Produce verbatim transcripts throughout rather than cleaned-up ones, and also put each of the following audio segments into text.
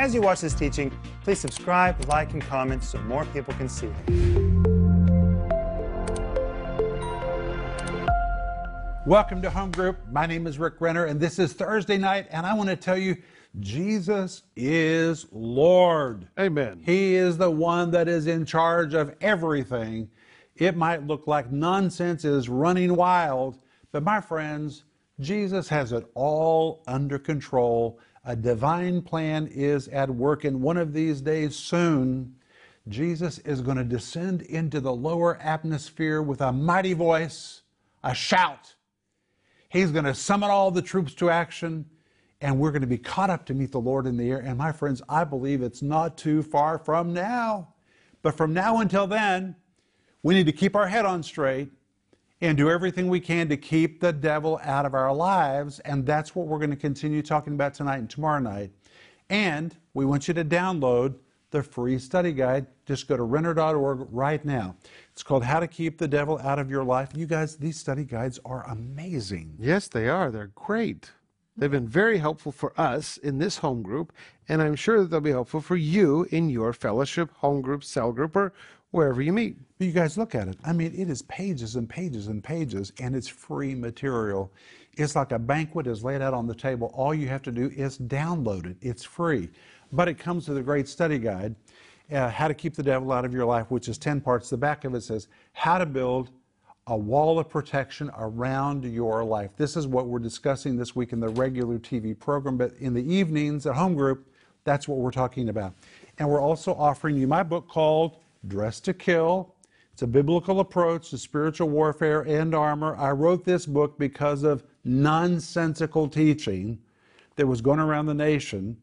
As you watch this teaching, please subscribe, like, and comment so more people can see it. Welcome to Home Group. My name is Rick Renner, and this is Thursday night, and I want to tell you, Jesus is Lord. Amen. He is the one that is in charge of everything. It might look like nonsense is running wild, but my friends, Jesus has it all under control. A divine plan is at work, and one of these days soon, Jesus is going to descend into the lower atmosphere with a mighty voice, a shout. He's going to summon all the troops to action, and we're going to be caught up to meet the Lord in the air. And my friends, I believe it's not too far from now. But from now until then, we need to keep our head on straight and do everything we can to keep the devil out of our lives. And that's what we're going to continue talking about tonight and tomorrow night. And we want you to download the free study guide. Just go to renner dot org right now. It's called How to Keep the Devil Out of Your Life. You guys, these study guides are amazing. Yes, they are. They're great. They've been very helpful for us in this home group, and I'm sure that they'll be helpful for you in your fellowship, home group, cell group, or wherever you meet. But you guys, look at it. I mean, it is pages and pages and pages, and it's free material. It's like a banquet is laid out on the table. All you have to do is download it. It's free. But it comes with a great study guide, uh, How to Keep the Devil Out of Your Life, which is ten parts. The back of it says, how to build a wall of protection around your life. This is what we're discussing this week in the regular T V program, but in the evenings at Home Group, that's what we're talking about. And we're also offering you my book called Dress to Kill. It's a biblical approach to spiritual warfare and armor. I wrote this book because of nonsensical teaching that was going around the nation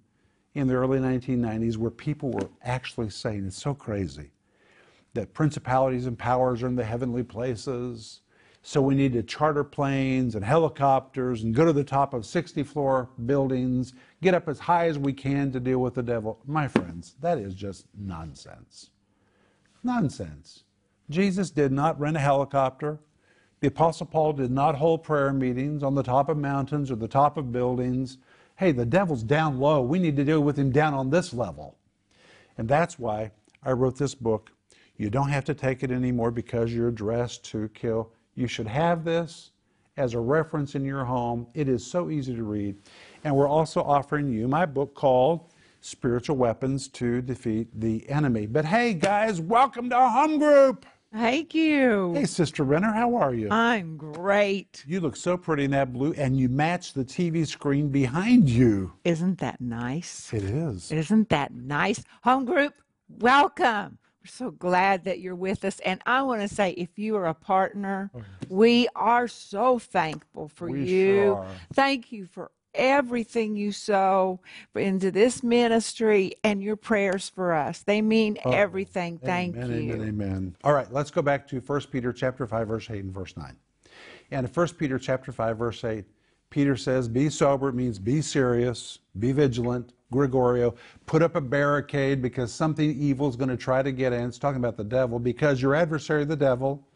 in the early nineteen nineties where people were actually saying, it's so crazy, that principalities and powers are in the heavenly places, so we need to charter planes and helicopters and go to the top of sixty floor buildings, get up as high as we can to deal with the devil. My friends, that is just nonsense. Nonsense. Jesus did not rent a helicopter. The Apostle Paul did not hold prayer meetings on the top of mountains or the top of buildings. Hey, the devil's down low. We need to deal with him down on this level. And that's why I wrote this book. You don't have to take it anymore because you're dressed to kill. You should have this as a reference in your home. It is so easy to read. And we're also offering you my book called Spiritual Weapons to Defeat the Enemy. But hey, guys, welcome to our home group. Thank you. Hey, Sister Renner, how are you? I'm great. You look so pretty in that blue, and you match the T V screen behind you. Isn't that nice? It is. Isn't that nice? Home group, welcome. So glad that you're with us. And I want to say, if you are a partner, okay, we are so thankful for we you. Sure are. Thank you for everything you sow into this ministry and your prayers for us. They mean oh, everything. Thank amen, you. Amen, amen. All right, let's go back to First Peter chapter five, verse eight and verse nine. And in First Peter chapter five, verse eight, Peter says, be sober. It means be serious, be vigilant. Gregorio, put up a barricade because something evil is going to try to get in. It's talking about the devil, because your adversary, the devil,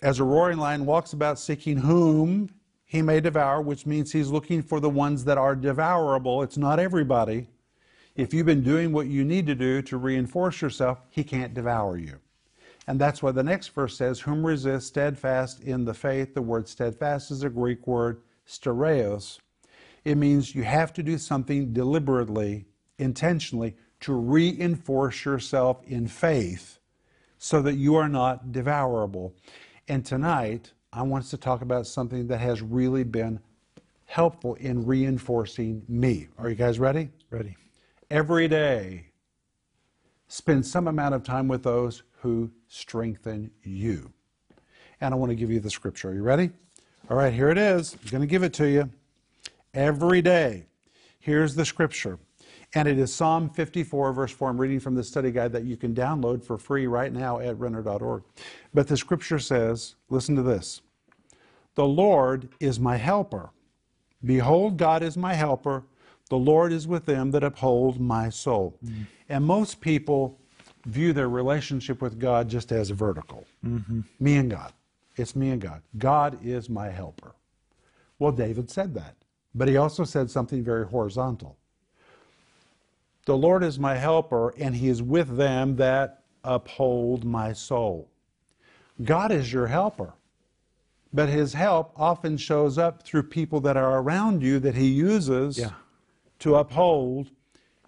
as a roaring lion, walks about seeking whom he may devour, which means he's looking for the ones that are devourable. It's not everybody. If you've been doing what you need to do to reinforce yourself, he can't devour you. And that's why the next verse says, whom resist steadfast in the faith. The word steadfast is a Greek word, stereos. It means you have to do something deliberately, intentionally, to reinforce yourself in faith so that you are not devourable. And tonight, I want us to talk about something that has really been helpful in reinforcing me. Are you guys ready? Ready. Every day, spend some amount of time with those who strengthen you. And I want to give you the scripture. Are you ready? All right, here it is. I'm going to give it to you. Every day. Here's the scripture. And it is Psalm fifty-four, verse four. I'm reading from the study guide that you can download for free right now at renner dot org. But the scripture says, listen to this. The Lord is my helper. Behold, God is my helper. The Lord is with them that uphold my soul. Mm-hmm. And most people view their relationship with God just as vertical. Mm-hmm. Me and God. It's me and God. God is my helper. Well, David said that. But he also said something very horizontal. The Lord is my helper, and he is with them that uphold my soul. God is your helper, but his help often shows up through people that are around you that he uses yeah. to uphold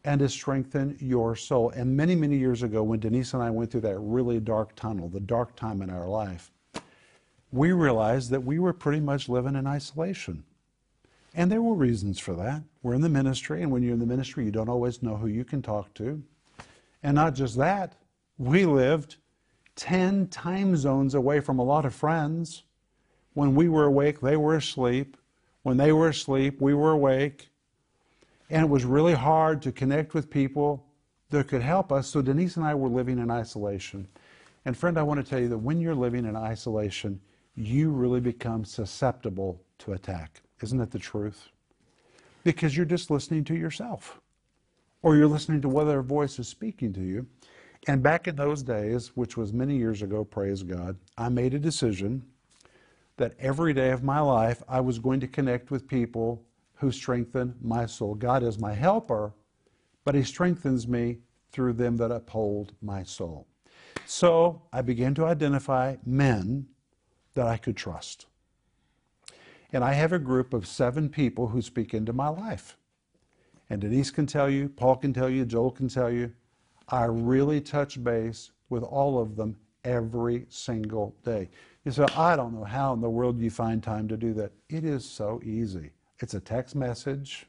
and to strengthen your soul. And many, many years ago, when Denise and I went through that really dark tunnel, the dark time in our life, we realized that we were pretty much living in isolation. And there were reasons for that. We're in the ministry, and when you're in the ministry, you don't always know who you can talk to. And not just that, we lived ten time zones away from a lot of friends. When we were awake, they were asleep. When they were asleep, we were awake. And it was really hard to connect with people that could help us. So Denise and I were living in isolation. And friend, I want to tell you that when you're living in isolation, you really become susceptible to attack. Isn't that the truth? Because you're just listening to yourself, or you're listening to whether a voice is speaking to you. And back in those days, which was many years ago, praise God, I made a decision that every day of my life I was going to connect with people who strengthen my soul. God is my helper, but he strengthens me through them that uphold my soul. So I began to identify men that I could trust. And I have a group of seven people who speak into my life. And Denise can tell you, Paul can tell you, Joel can tell you, I really touch base with all of them every single day. You say, I don't know how in the world you find time to do that. It is so easy. It's a text message.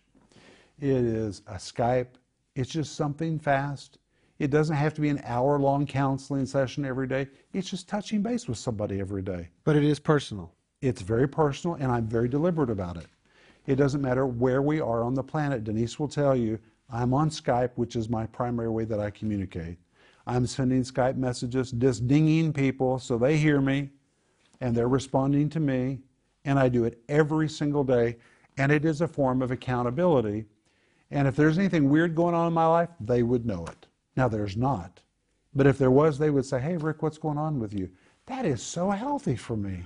It is a Skype. It's just something fast. It doesn't have to be an hour-long counseling session every day. It's just touching base with somebody every day. But it is personal. It's very personal, and I'm very deliberate about it. It doesn't matter where we are on the planet. Denise will tell you, I'm on Skype, which is my primary way that I communicate. I'm sending Skype messages, just dinging people so they hear me, and they're responding to me, and I do it every single day, and it is a form of accountability. And if there's anything weird going on in my life, they would know it. Now, there's not. But if there was, they would say, hey, Rick, what's going on with you? That is so healthy for me.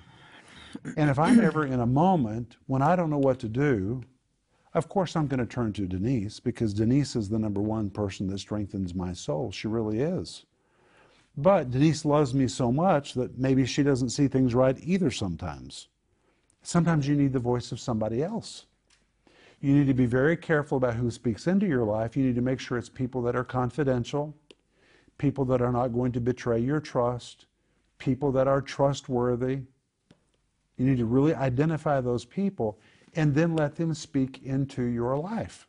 And if I'm ever in a moment when I don't know what to do, of course I'm going to turn to Denise, because Denise is the number one person that strengthens my soul. She really is. But Denise loves me so much that maybe she doesn't see things right either sometimes. Sometimes you need the voice of somebody else. You need to be very careful about who speaks into your life. You need to make sure it's people that are confidential, people that are not going to betray your trust, people that are trustworthy. You need to really identify those people and then let them speak into your life.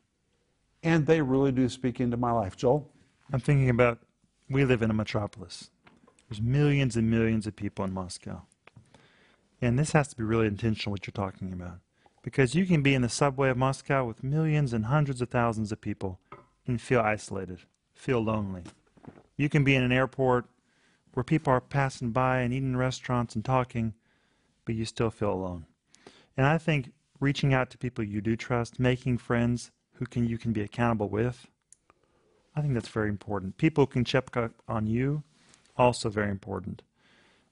And they really do speak into my life. Joel? I'm thinking about, we live in a metropolis. There's millions and millions of people in Moscow. And this has to be really intentional what you're talking about. Because you can be in the subway of Moscow with millions and hundreds of thousands of people and feel isolated, feel lonely. You can be in an airport where people are passing by and eating in restaurants and talking, but you still feel alone. And I think reaching out to people you do trust, making friends who can you can be accountable with, I think that's very important. People who can check up on you, also very important.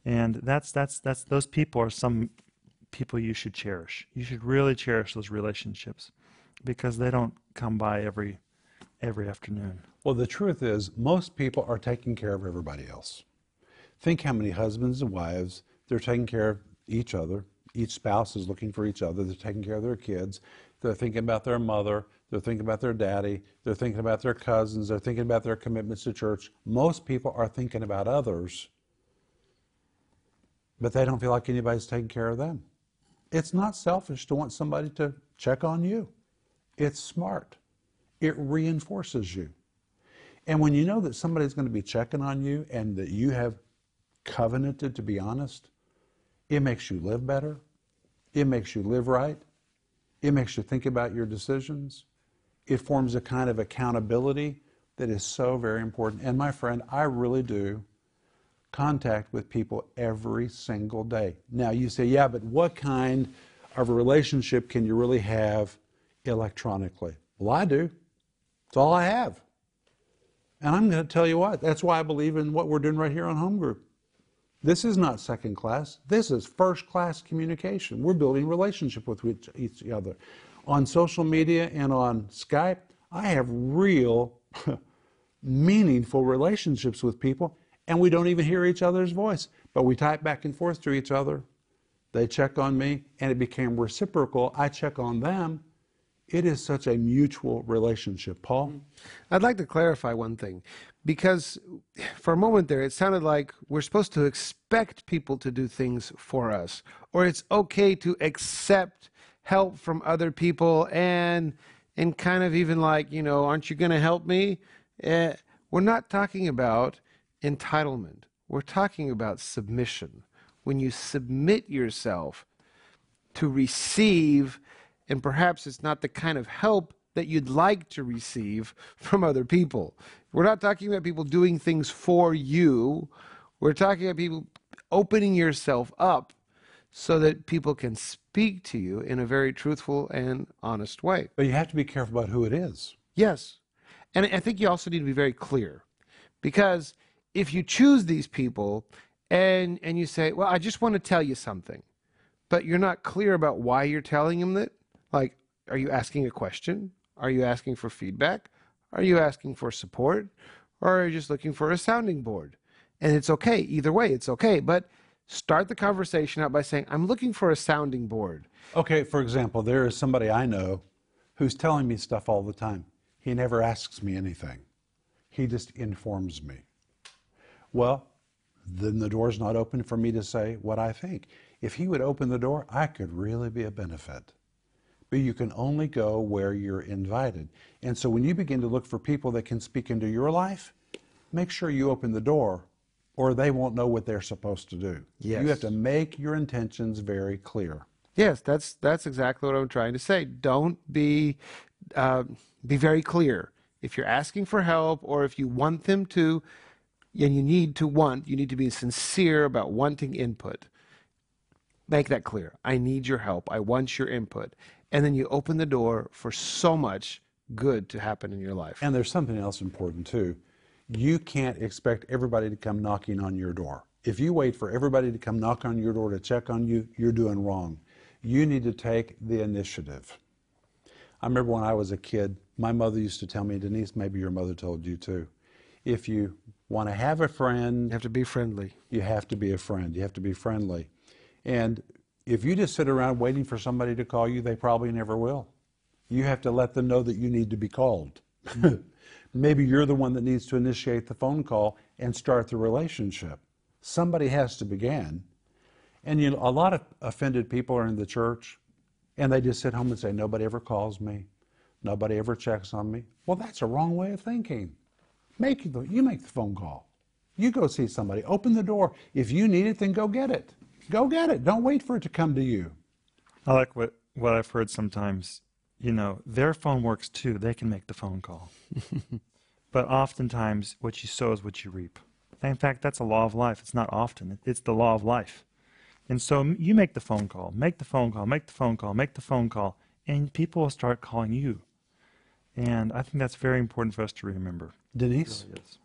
And that's that's that's those people are some people you should cherish. You should really cherish those relationships, because they don't come by every every afternoon. Well, the truth is, most people are taking care of everybody else. Think how many husbands and wives, they're taking care of each other. Each spouse is looking for each other. They're taking care of their kids. They're thinking about their mother. They're thinking about their daddy. They're thinking about their cousins. They're thinking about their commitments to church. Most people are thinking about others, but they don't feel like anybody's taking care of them. It's not selfish to want somebody to check on you. It's smart. It reinforces you. And when you know that somebody's going to be checking on you and that you have covenanted to be honest, it makes you live better. It makes you live right. It makes you think about your decisions. It forms a kind of accountability that is so very important. And my friend, I really do contact with people every single day. Now you say, yeah, but what kind of a relationship can you really have electronically? Well, I do. It's all I have. And I'm going to tell you what, that's why I believe in what we're doing right here on Home Group. This is not second class. This is first class communication. We're building relationship with each other. On social media and on Skype, I have real meaningful relationships with people, and we don't even hear each other's voice. But we type back and forth to each other. They check on me, and it became reciprocal. I check on them. It is such a mutual relationship. Paul? I'd like to clarify one thing, because for a moment there, it sounded like we're supposed to expect people to do things for us, or it's okay to accept help from other people, and and kind of even like, you know, aren't you going to help me? Uh, we're not talking about entitlement. We're talking about submission. When you submit yourself to receive, and perhaps it's not the kind of help that you'd like to receive from other people. We're not talking about people doing things for you. We're talking about people opening yourself up so that people can speak to you in a very truthful and honest way. But you have to be careful about who it is. Yes. And I think you also need to be very clear, because if you choose these people and, and you say, well, I just want to tell you something, but you're not clear about why you're telling them that, like, are you asking a question? Are you asking for feedback? Are you asking for support? Or are you just looking for a sounding board? And it's okay. Either way, it's okay. But start the conversation out by saying, I'm looking for a sounding board. Okay, for example, there is somebody I know who's telling me stuff all the time. He never asks me anything. He just informs me. Well, then the door's not open for me to say what I think. If he would open the door, I could really be a benefit. But you can only go where you're invited. And so when you begin to look for people that can speak into your life, make sure you open the door, or they won't know what they're supposed to do. Yes. You have to make your intentions very clear. Yes, that's that's exactly what I'm trying to say. Don't be, uh, be very clear. If you're asking for help, or if you want them to, and you need to want, you need to be sincere about wanting input. Make that clear. I need your help. I want your input. And then you open the door for so much good to happen in your life. And there's something else important, too. You can't expect everybody to come knocking on your door. If you wait for everybody to come knock on your door to check on you, you're doing wrong. You need to take the initiative. I remember when I was a kid, my mother used to tell me, Denise, maybe your mother told you, too, if you want to have a friend... You have to be friendly. You have to be a friend. You have to be friendly. And if you just sit around waiting for somebody to call you, they probably never will. You have to let them know that you need to be called. Maybe you're the one that needs to initiate the phone call and start the relationship. Somebody has to begin. And you know, a lot of offended people are in the church, and they just sit home and say, nobody ever calls me. Nobody ever checks on me. Well, that's a wrong way of thinking. Make the, you make the phone call. You go see somebody. Open the door. If you need it, then go get it. Go get it. Don't wait for it to come to you. I like what, what I've heard sometimes. You know, their phone works too. They can make the phone call. But oftentimes, what you sow is what you reap. In fact, that's a law of life. It's not often. It's the law of life. And so you make the phone call, make the phone call, make the phone call, make the phone call, and people will start calling you. And I think that's very important for us to remember. Denise? It really is.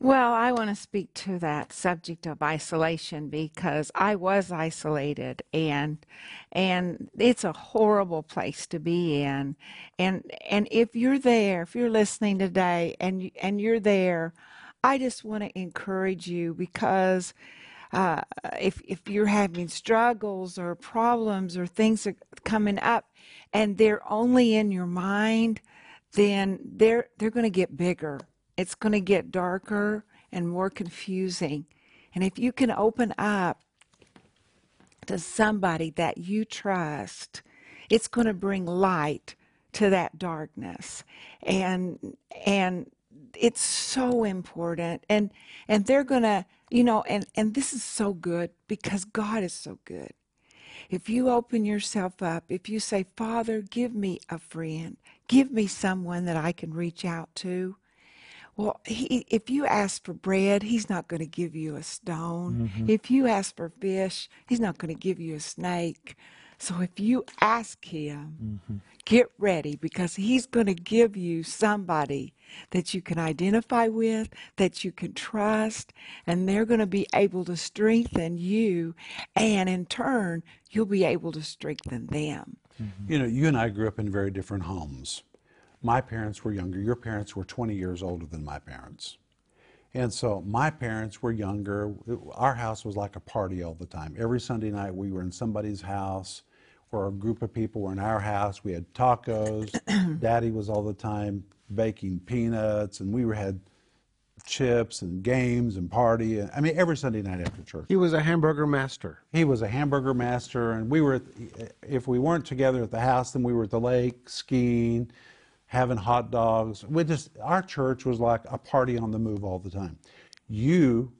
Well, I want to speak to that subject of isolation, because I was isolated, and and it's a horrible place to be in. And and if you're there, if you're listening today and and you're there, I just want to encourage you, because uh, if if you're having struggles or problems or things are coming up and they're only in your mind, then they're they're going to get bigger. It's going to get darker and more confusing. And if you can open up to somebody that you trust, it's going to bring light to that darkness. And and it's so important. And and they're going to, you know, and, and this is so good, because God is so good. If you open yourself up, if you say, Father, give me a friend, give me someone that I can reach out to. Well, he, if you ask for bread, he's not going to give you a stone. Mm-hmm. If you ask for fish, he's not going to give you a snake. So if you ask him, mm-hmm. get ready, because he's going to give you somebody that you can identify with, that you can trust, and they're going to be able to strengthen you, and in turn, you'll be able to strengthen them. Mm-hmm. You know, you and I grew up in very different homes. My parents were younger. Your parents were twenty years older than my parents. And so my parents were younger. Our house was like a party all the time. Every Sunday night we were in somebody's house, or a group of people were in our house. We had tacos. Daddy was all the time baking peanuts, and we had chips and games and party. And, I mean, every Sunday night after church. He was a hamburger master. He was a hamburger master, and we were, at, if we weren't together at the house, then we were at the lake skiing, having hot dogs. We just, our church was like a party on the move all the time. You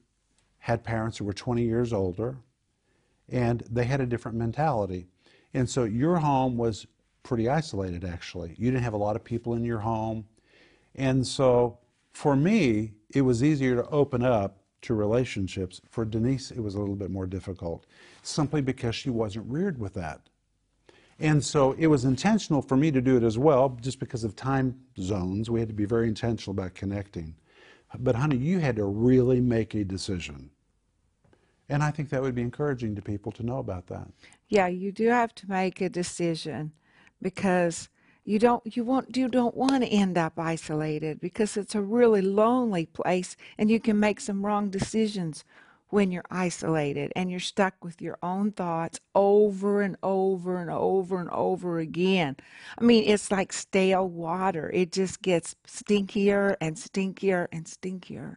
had parents who were twenty years older, and they had a different mentality. And so your home was pretty isolated, actually. You didn't have a lot of people in your home. And so for me, it was easier to open up to relationships. For Denise, it was a little bit more difficult, simply because she wasn't reared with that. And so it was intentional for me to do it as well, just because of time zones. We had to be very intentional about connecting. But honey, you had to really make a decision. And I think that would be encouraging to people to know about that. Yeah, you do have to make a decision, because you don't you want you don't want to end up isolated, because it's a really lonely place, and you can make some wrong decisions when you're isolated and you're stuck with your own thoughts over and over and over and over again. I mean, it's like stale water. It just gets stinkier and stinkier and stinkier.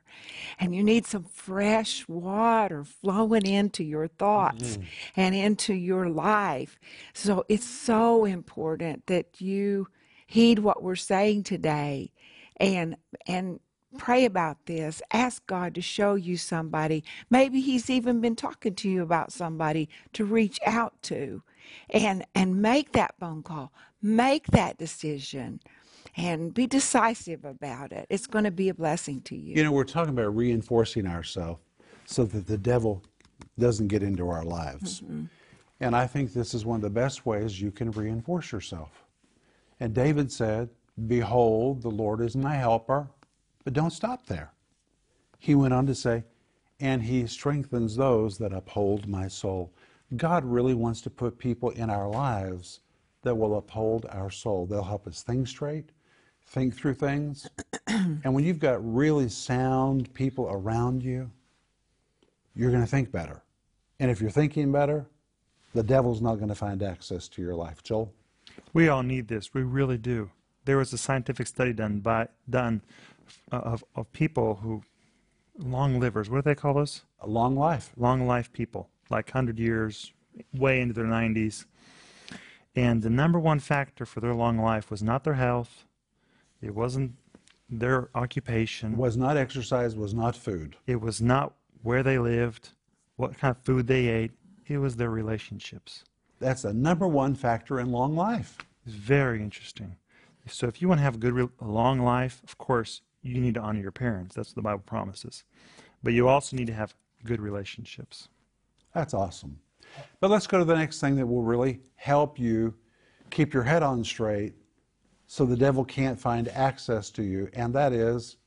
And you need some fresh water flowing into your thoughts mm-hmm. and into your life. So it's so important that you heed what we're saying today, and and pray about this. Ask God to show you somebody. Maybe he's even been talking to you about somebody to reach out to, and and make that phone call. Make that decision and be decisive about it. It's going to be a blessing to you. You know, we're talking about reinforcing ourselves so that the devil doesn't get into our lives. Mm-hmm. And I think this is one of the best ways you can reinforce yourself. And David said, "Behold, the Lord is my helper." But don't stop there. He went on to say, "And he strengthens those that uphold my soul." God really wants to put people in our lives that will uphold our soul. They'll help us think straight, think through things. And when you've got really sound people around you, you're going to think better. And if you're thinking better, the devil's not going to find access to your life. Joel? We all need this. We really do. There was a scientific study done by done. Of, of people who, long livers, what do they call us? A long life. Long life people, like one hundred years, way into their nineties. And the number one factor for their long life was not their health, it wasn't their occupation. Was not exercise, was not food. It was not where they lived, what kind of food they ate. It was their relationships. That's the number one factor in long life. It's very interesting. So if you want to have a good, a long life, of course, you need to honor your parents. That's what the Bible promises. But you also need to have good relationships. That's awesome. But let's go to the next thing that will really help you keep your head on straight so the devil can't find access to you. And that is,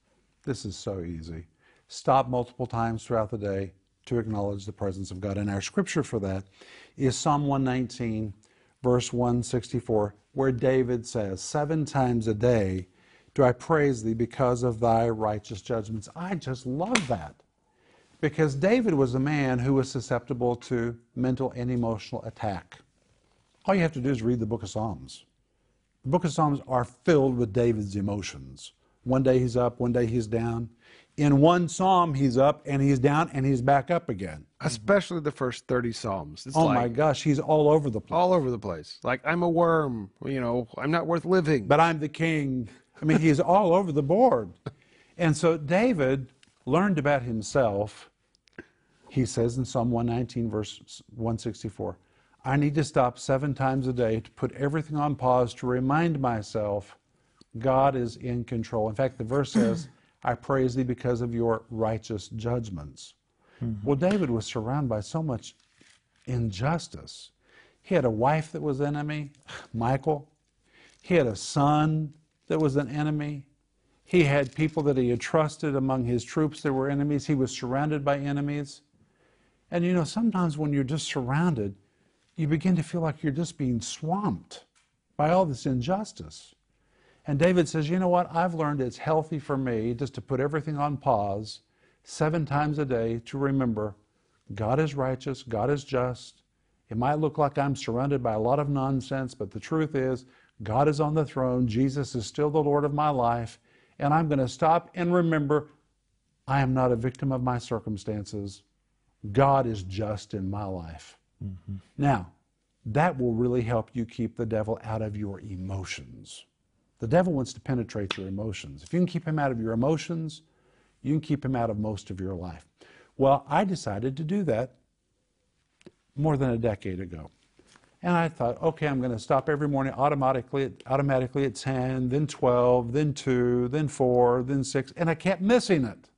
this is so easy, stop multiple times throughout the day to acknowledge the presence of God. And our scripture for that is Psalm one nineteen, verse one sixty-four, where David says, "Seven times a day do I praise thee because of thy righteous judgments." I just love that, because David was a man who was susceptible to mental and emotional attack. All you have to do is read the book of Psalms. The book of Psalms are filled with David's emotions. One day he's up, one day he's down. In one psalm, he's up and he's down and he's back up again. Especially the first thirty psalms. It's oh like, my gosh, he's all over the place. All over the place. Like, I'm a worm, you know, I'm not worth living. But I'm the king. I mean, he's all over the board. And so David learned about himself. He says in Psalm one nineteen, verse one sixty-four, "I need to stop seven times a day to put everything on pause to remind myself God is in control." In fact, the verse says, "I praise thee because of your righteous judgments." Mm-hmm. Well, David was surrounded by so much injustice. He had a wife that was enemy, Michal. He had a son that was an enemy. He had people that he had trusted among his troops that were enemies. He was surrounded by enemies. And you know, sometimes when you're just surrounded, you begin to feel like you're just being swamped by all this injustice. And David says, you know what? I've learned it's healthy for me just to put everything on pause seven times a day to remember God is righteous, God is just. It might look like I'm surrounded by a lot of nonsense, but the truth is God is on the throne. Jesus is still the Lord of my life. And I'm going to stop and remember I am not a victim of my circumstances. God is just in my life. Mm-hmm. Now, that will really help you keep the devil out of your emotions. The devil wants to penetrate your emotions. If you can keep him out of your emotions, you can keep him out of most of your life. Well, I decided to do that more than a decade ago. And I thought, okay, I'm going to stop every morning automatically, automatically at ten, then twelve, then two, then four, then six, and I kept missing it.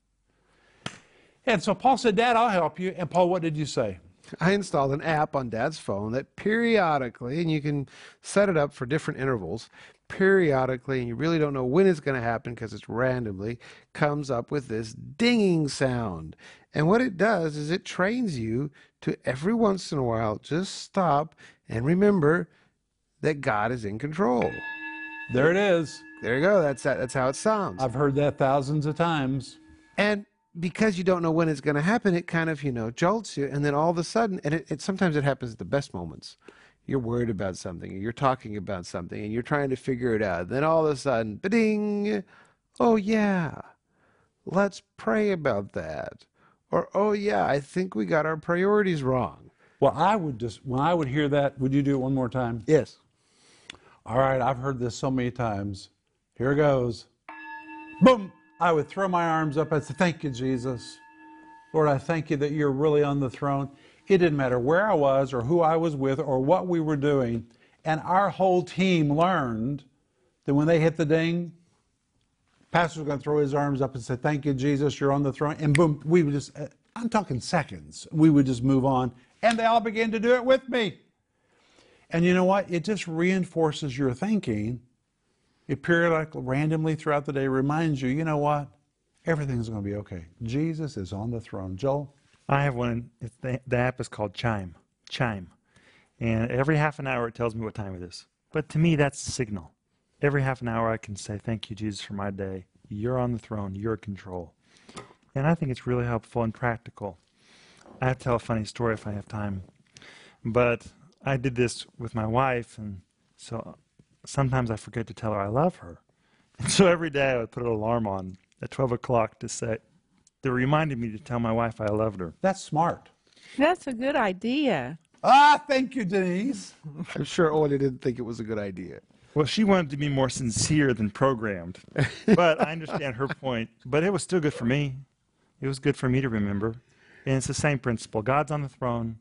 And so Paul said, Dad, I'll help you. And Paul, what did you say? I installed an app on Dad's phone that periodically, and you can set it up for different intervals, periodically, and you really don't know when it's going to happen because it's randomly, comes up with this dinging sound. And what it does is it trains you to every once in a while just stop and remember that God is in control. There it is. There you go. That's, that's how it sounds. I've heard that thousands of times. And because you don't know when it's going to happen, it kind of, you know, jolts you. And then all of a sudden, and it, it sometimes it happens at the best moments. You're worried about something, or you're talking about something, and you're trying to figure it out. Then all of a sudden, ba-ding, oh, yeah, let's pray about that. Or, oh, yeah, I think we got our priorities wrong. Well, I would just, when I would hear that, would you do it one more time? Yes. All right, I've heard this so many times. Here goes. Boom. I would throw my arms up. I'd say, thank you, Jesus. Lord, I thank you that you're really on the throne. It didn't matter where I was or who I was with or what we were doing. And our whole team learned that when they hit the ding, pastor was going to throw his arms up and say, thank you, Jesus, you're on the throne. And boom, we would just, I'm talking seconds, we would just move on. And they all began to do it with me. And you know what? It just reinforces your thinking. It periodically, randomly throughout the day reminds you, you know what? Everything's going to be okay. Jesus is on the throne. Joel? I have one. It's the, the app is called Chime. Chime. And every half an hour it tells me what time it is. But to me, that's a signal. Every half an hour I can say, thank you, Jesus, for my day. You're on the throne. You're in control. And I think it's really helpful and practical. I have to tell a funny story if I have time. But I did this with my wife, and so sometimes I forget to tell her I love her. And so every day I would put an alarm on at twelve o'clock to say, that reminded me to tell my wife I loved her. That's smart. That's a good idea. Ah, thank you, Denise. I'm sure Ola didn't think it was a good idea. Well, she wanted to be more sincere than programmed. But I understand her point. But it was still good for me. It was good for me to remember. And it's the same principle. God's on the throne.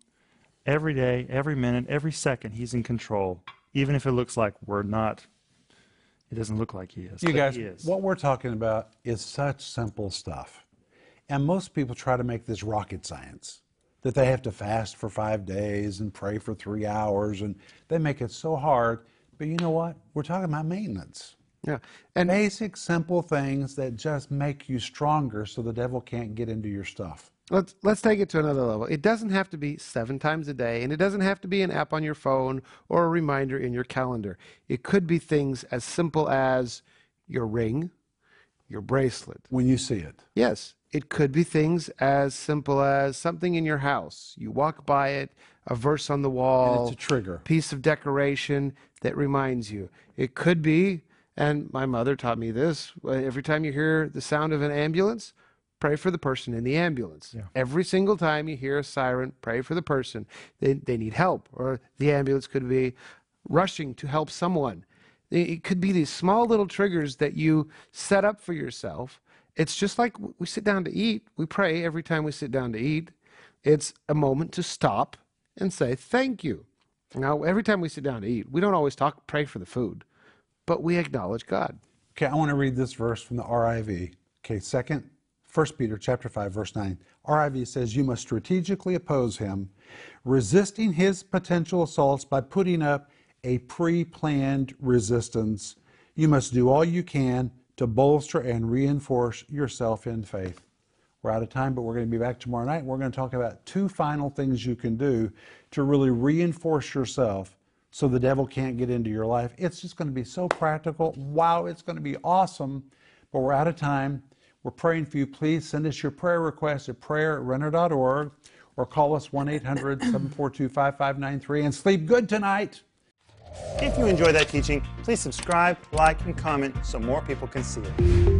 Every day, every minute, every second, he's in control. Even if it looks like we're not, it doesn't look like he is. You guys, he is. What we're talking about is such simple stuff. And most people try to make this rocket science, that they have to fast for five days and pray for three hours, and they make it so hard. But you know what? We're talking about maintenance. Yeah. And basic, simple things that just make you stronger so the devil can't get into your stuff. Let's, let's take it to another level. It doesn't have to be seven times a day, and it doesn't have to be an app on your phone or a reminder in your calendar. It could be things as simple as your ring, your bracelet. When you see it. Yes. It could be things as simple as something in your house. You walk by it, a verse on the wall. And it's a trigger. Piece of decoration that reminds you. It could be, and my mother taught me this, every time you hear the sound of an ambulance, pray for the person in the ambulance. Yeah. Every single time you hear a siren, pray for the person. They, they need help. Or the ambulance could be rushing to help someone. It could be these small little triggers that you set up for yourself. It's just like we sit down to eat. We pray every time we sit down to eat. It's a moment to stop and say, thank you. Now, every time we sit down to eat, we don't always talk, pray for the food, but we acknowledge God. Okay, I want to read this verse from the R I V. Okay, second. First Peter chapter five, verse nine, R I V says, you must strategically oppose him, resisting his potential assaults by putting up a pre-planned resistance. You must do all you can to bolster and reinforce yourself in faith. We're out of time, but we're going to be back tomorrow night. We're going to talk about two final things you can do to really reinforce yourself so the devil can't get into your life. It's just going to be so practical. Wow, it's going to be awesome. But we're out of time. We're praying for you. Please send us your prayer request at prayer at renner dot org or call us one eight hundred, seven four two, five five nine three. And sleep good tonight. If you enjoyed that teaching, please subscribe, like, and comment so more people can see it.